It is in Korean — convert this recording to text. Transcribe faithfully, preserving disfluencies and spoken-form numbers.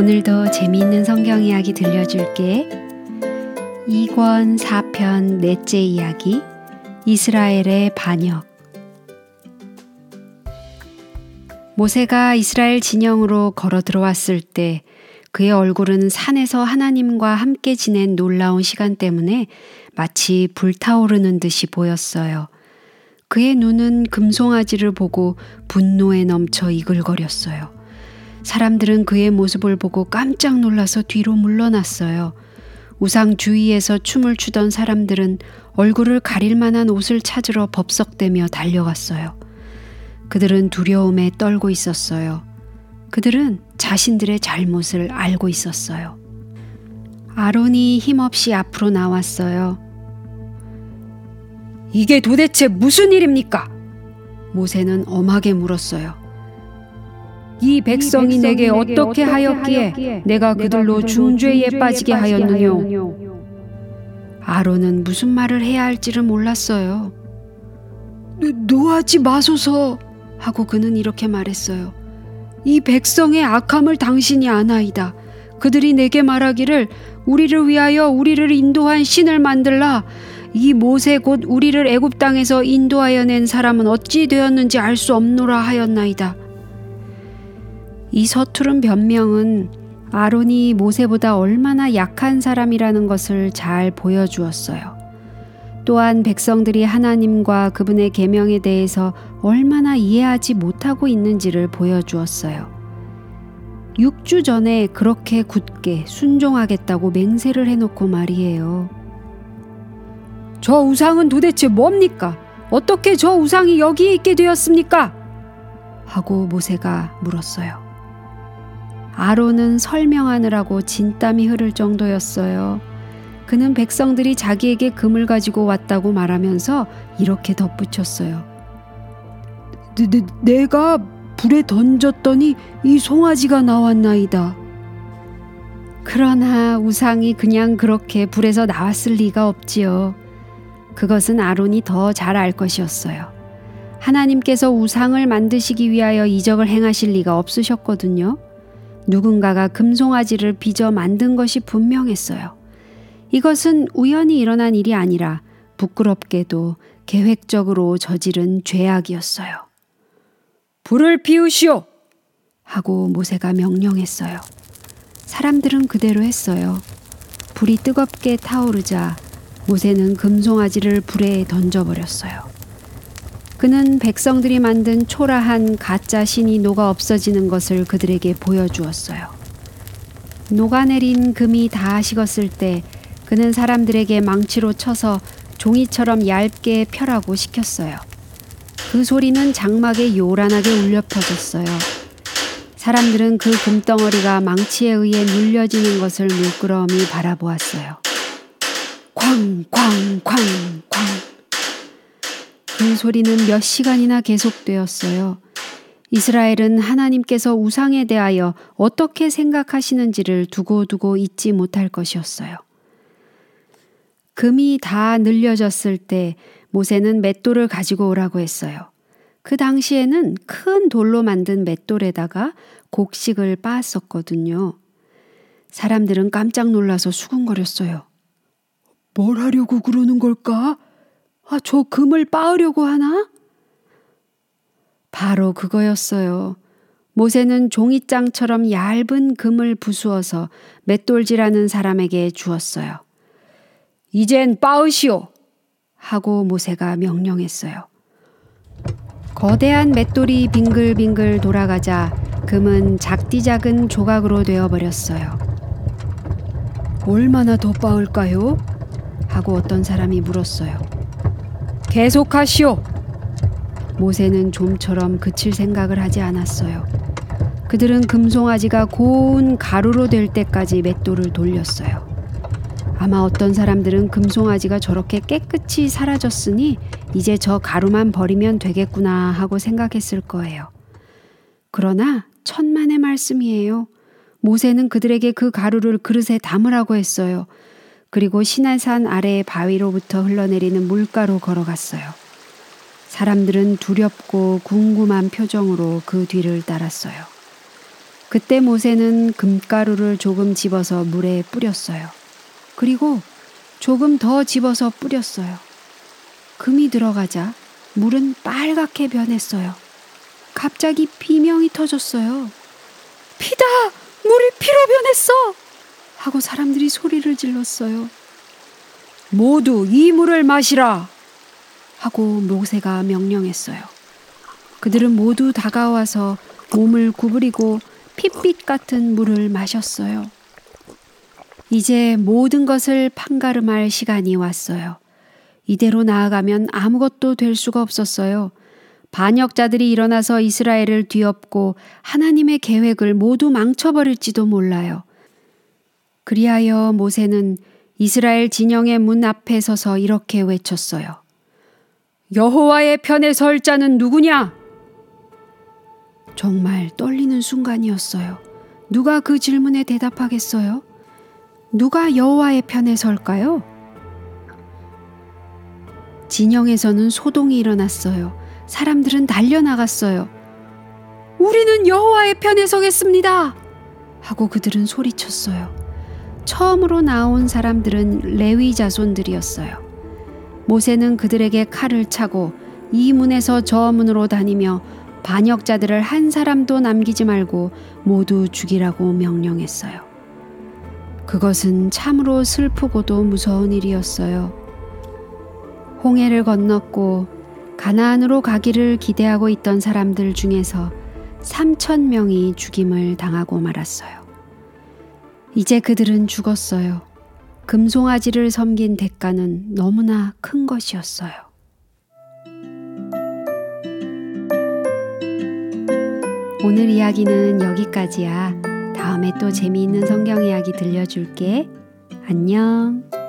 오늘도 재미있는 성경 이야기 들려줄게. 이 권 사 편 넷째 이야기, 이스라엘의 반역. 모세가 이스라엘 진영으로 걸어 들어왔을 때 그의 얼굴은 산에서 하나님과 함께 지낸 놀라운 시간 때문에 마치 불타오르는 듯이 보였어요. 그의 눈은 금송아지를 보고 분노에 넘쳐 이글거렸어요. 사람들은 그의 모습을 보고 깜짝 놀라서 뒤로 물러났어요. 우상 주위에서 춤을 추던 사람들은 얼굴을 가릴 만한 옷을 찾으러 법석대며 달려갔어요. 그들은 두려움에 떨고 있었어요. 그들은 자신들의 잘못을 알고 있었어요. 아론이 힘없이 앞으로 나왔어요. "이게 도대체 무슨 일입니까?" 모세는 엄하게 물었어요. 이 백성이, 이 백성이 내게 어떻게, 어떻게 하였기에, 하였기에 내가 그들로, 그들로 중죄에 빠지게, 빠지게 하였느뇨? 아론은 무슨 말을 해야 할지를 몰랐어요. "노하지 마소서" 하고 그는 이렇게 말했어요. "이 백성의 악함을 당신이 아나이다. 그들이 내게 말하기를 우리를 위하여 우리를 인도한 신을 만들라. 이 모세 곧 우리를 애굽 땅에서 인도하여 낸 사람은 어찌 되었는지 알 수 없노라 하였나이다." 이 서투른 변명은 아론이 모세보다 얼마나 약한 사람이라는 것을 잘 보여주었어요. 또한 백성들이 하나님과 그분의 계명에 대해서 얼마나 이해하지 못하고 있는지를 보여주었어요. 육 주 전에 그렇게 굳게 순종하겠다고 맹세를 해놓고 말이에요. "저 우상은 도대체 뭡니까? 어떻게 저 우상이 여기에 있게 되었습니까?" 하고 모세가 물었어요. 아론은 설명하느라고 진땀이 흐를 정도였어요. 그는 백성들이 자기에게 금을 가지고 왔다고 말하면서 이렇게 덧붙였어요. 네, 네, 내가 불에 던졌더니 이 송아지가 나왔나이다. 그러나 우상이 그냥 그렇게 불에서 나왔을 리가 없지요. 그것은 아론이 더 잘 알 것이었어요. 하나님께서 우상을 만드시기 위하여 이적을 행하실 리가 없으셨거든요. 누군가가 금송아지를 빚어 만든 것이 분명했어요. 이것은 우연히 일어난 일이 아니라 부끄럽게도 계획적으로 저지른 죄악이었어요. "불을 피우시오!" 하고 모세가 명령했어요. 사람들은 그대로 했어요. 불이 뜨겁게 타오르자 모세는 금송아지를 불에 던져버렸어요. 그는 백성들이 만든 초라한 가짜 신이 녹아 없어지는 것을 그들에게 보여주었어요. 녹아내린 금이 다 식었을 때 그는 사람들에게 망치로 쳐서 종이처럼 얇게 펴라고 시켰어요. 그 소리는 장막에 요란하게 울려 퍼졌어요. 사람들은 그 금덩어리가 망치에 의해 눌려지는 것을 물끄러미 바라보았어요. 쾅! 쾅! 쾅! 쾅! 그 소리는 몇 시간이나 계속되었어요. 이스라엘은 하나님께서 우상에 대하여 어떻게 생각하시는지를 두고두고 잊지 못할 것이었어요. 금이 다 늘려졌을 때 모세는 맷돌을 가지고 오라고 했어요. 그 당시에는 큰 돌로 만든 맷돌에다가 곡식을 빻았었거든요. 사람들은 깜짝 놀라서 수군거렸어요. "뭘 하려고 그러는 걸까? 아, 저 금을 빻으려고 하나?" 바로 그거였어요. 모세는 종이장처럼 얇은 금을 부수어서 맷돌질하는 사람에게 주었어요. "이젠 빻으시오!" 하고 모세가 명령했어요. 거대한 맷돌이 빙글빙글 돌아가자 금은 작디작은 조각으로 되어버렸어요. "얼마나 더 빻을까요?" 하고 어떤 사람이 물었어요. "계속하시오." 모세는 좀처럼 그칠 생각을 하지 않았어요. 그들은 금송아지가 고운 가루로 될 때까지 맷돌을 돌렸어요. 아마 어떤 사람들은 금송아지가 저렇게 깨끗이 사라졌으니 이제 저 가루만 버리면 되겠구나 하고 생각했을 거예요. 그러나 천만의 말씀이에요. 모세는 그들에게 그 가루를 그릇에 담으라고 했어요. 그리고 시내산 아래의 바위로부터 흘러내리는 물가로 걸어갔어요. 사람들은 두렵고 궁금한 표정으로 그 뒤를 따랐어요. 그때 모세는 금가루를 조금 집어서 물에 뿌렸어요. 그리고 조금 더 집어서 뿌렸어요. 금이 들어가자 물은 빨갛게 변했어요. 갑자기 비명이 터졌어요. 피다! 물이 피로 변했어! 하고 사람들이 소리를 질렀어요. 모두 이 물을 마시라! 하고 모세가 명령했어요. 그들은 모두 다가와서 몸을 구부리고 핏빛 같은 물을 마셨어요. 이제 모든 것을 판가름할 시간이 왔어요. 이대로 나아가면 아무것도 될 수가 없었어요. 반역자들이 일어나서 이스라엘을 뒤엎고 하나님의 계획을 모두 망쳐버릴지도 몰라요. 그리하여 모세는 이스라엘 진영의 문 앞에 서서 이렇게 외쳤어요. 여호와의 편에 설 자는 누구냐? 정말 떨리는 순간이었어요. 누가 그 질문에 대답하겠어요? 누가 여호와의 편에 설까요? 진영에서는 소동이 일어났어요. 사람들은 달려나갔어요. 우리는 여호와의 편에 서겠습니다! 하고 그들은 소리쳤어요. 처음으로 나온 사람들은 레위 자손들이었어요. 모세는 그들에게 칼을 차고 이 문에서 저 문으로 다니며 반역자들을 한 사람도 남기지 말고 모두 죽이라고 명령했어요. 그것은 참으로 슬프고도 무서운 일이었어요. 홍해를 건넜고 가나안으로 가기를 기대하고 있던 사람들 중에서 삼천 명이 죽임을 당하고 말았어요. 이제 그들은 죽었어요. 금송아지를 섬긴 대가는 너무나 큰 것이었어요. 오늘 이야기는 여기까지야. 다음에 또 재미있는 성경 이야기 들려줄게. 안녕.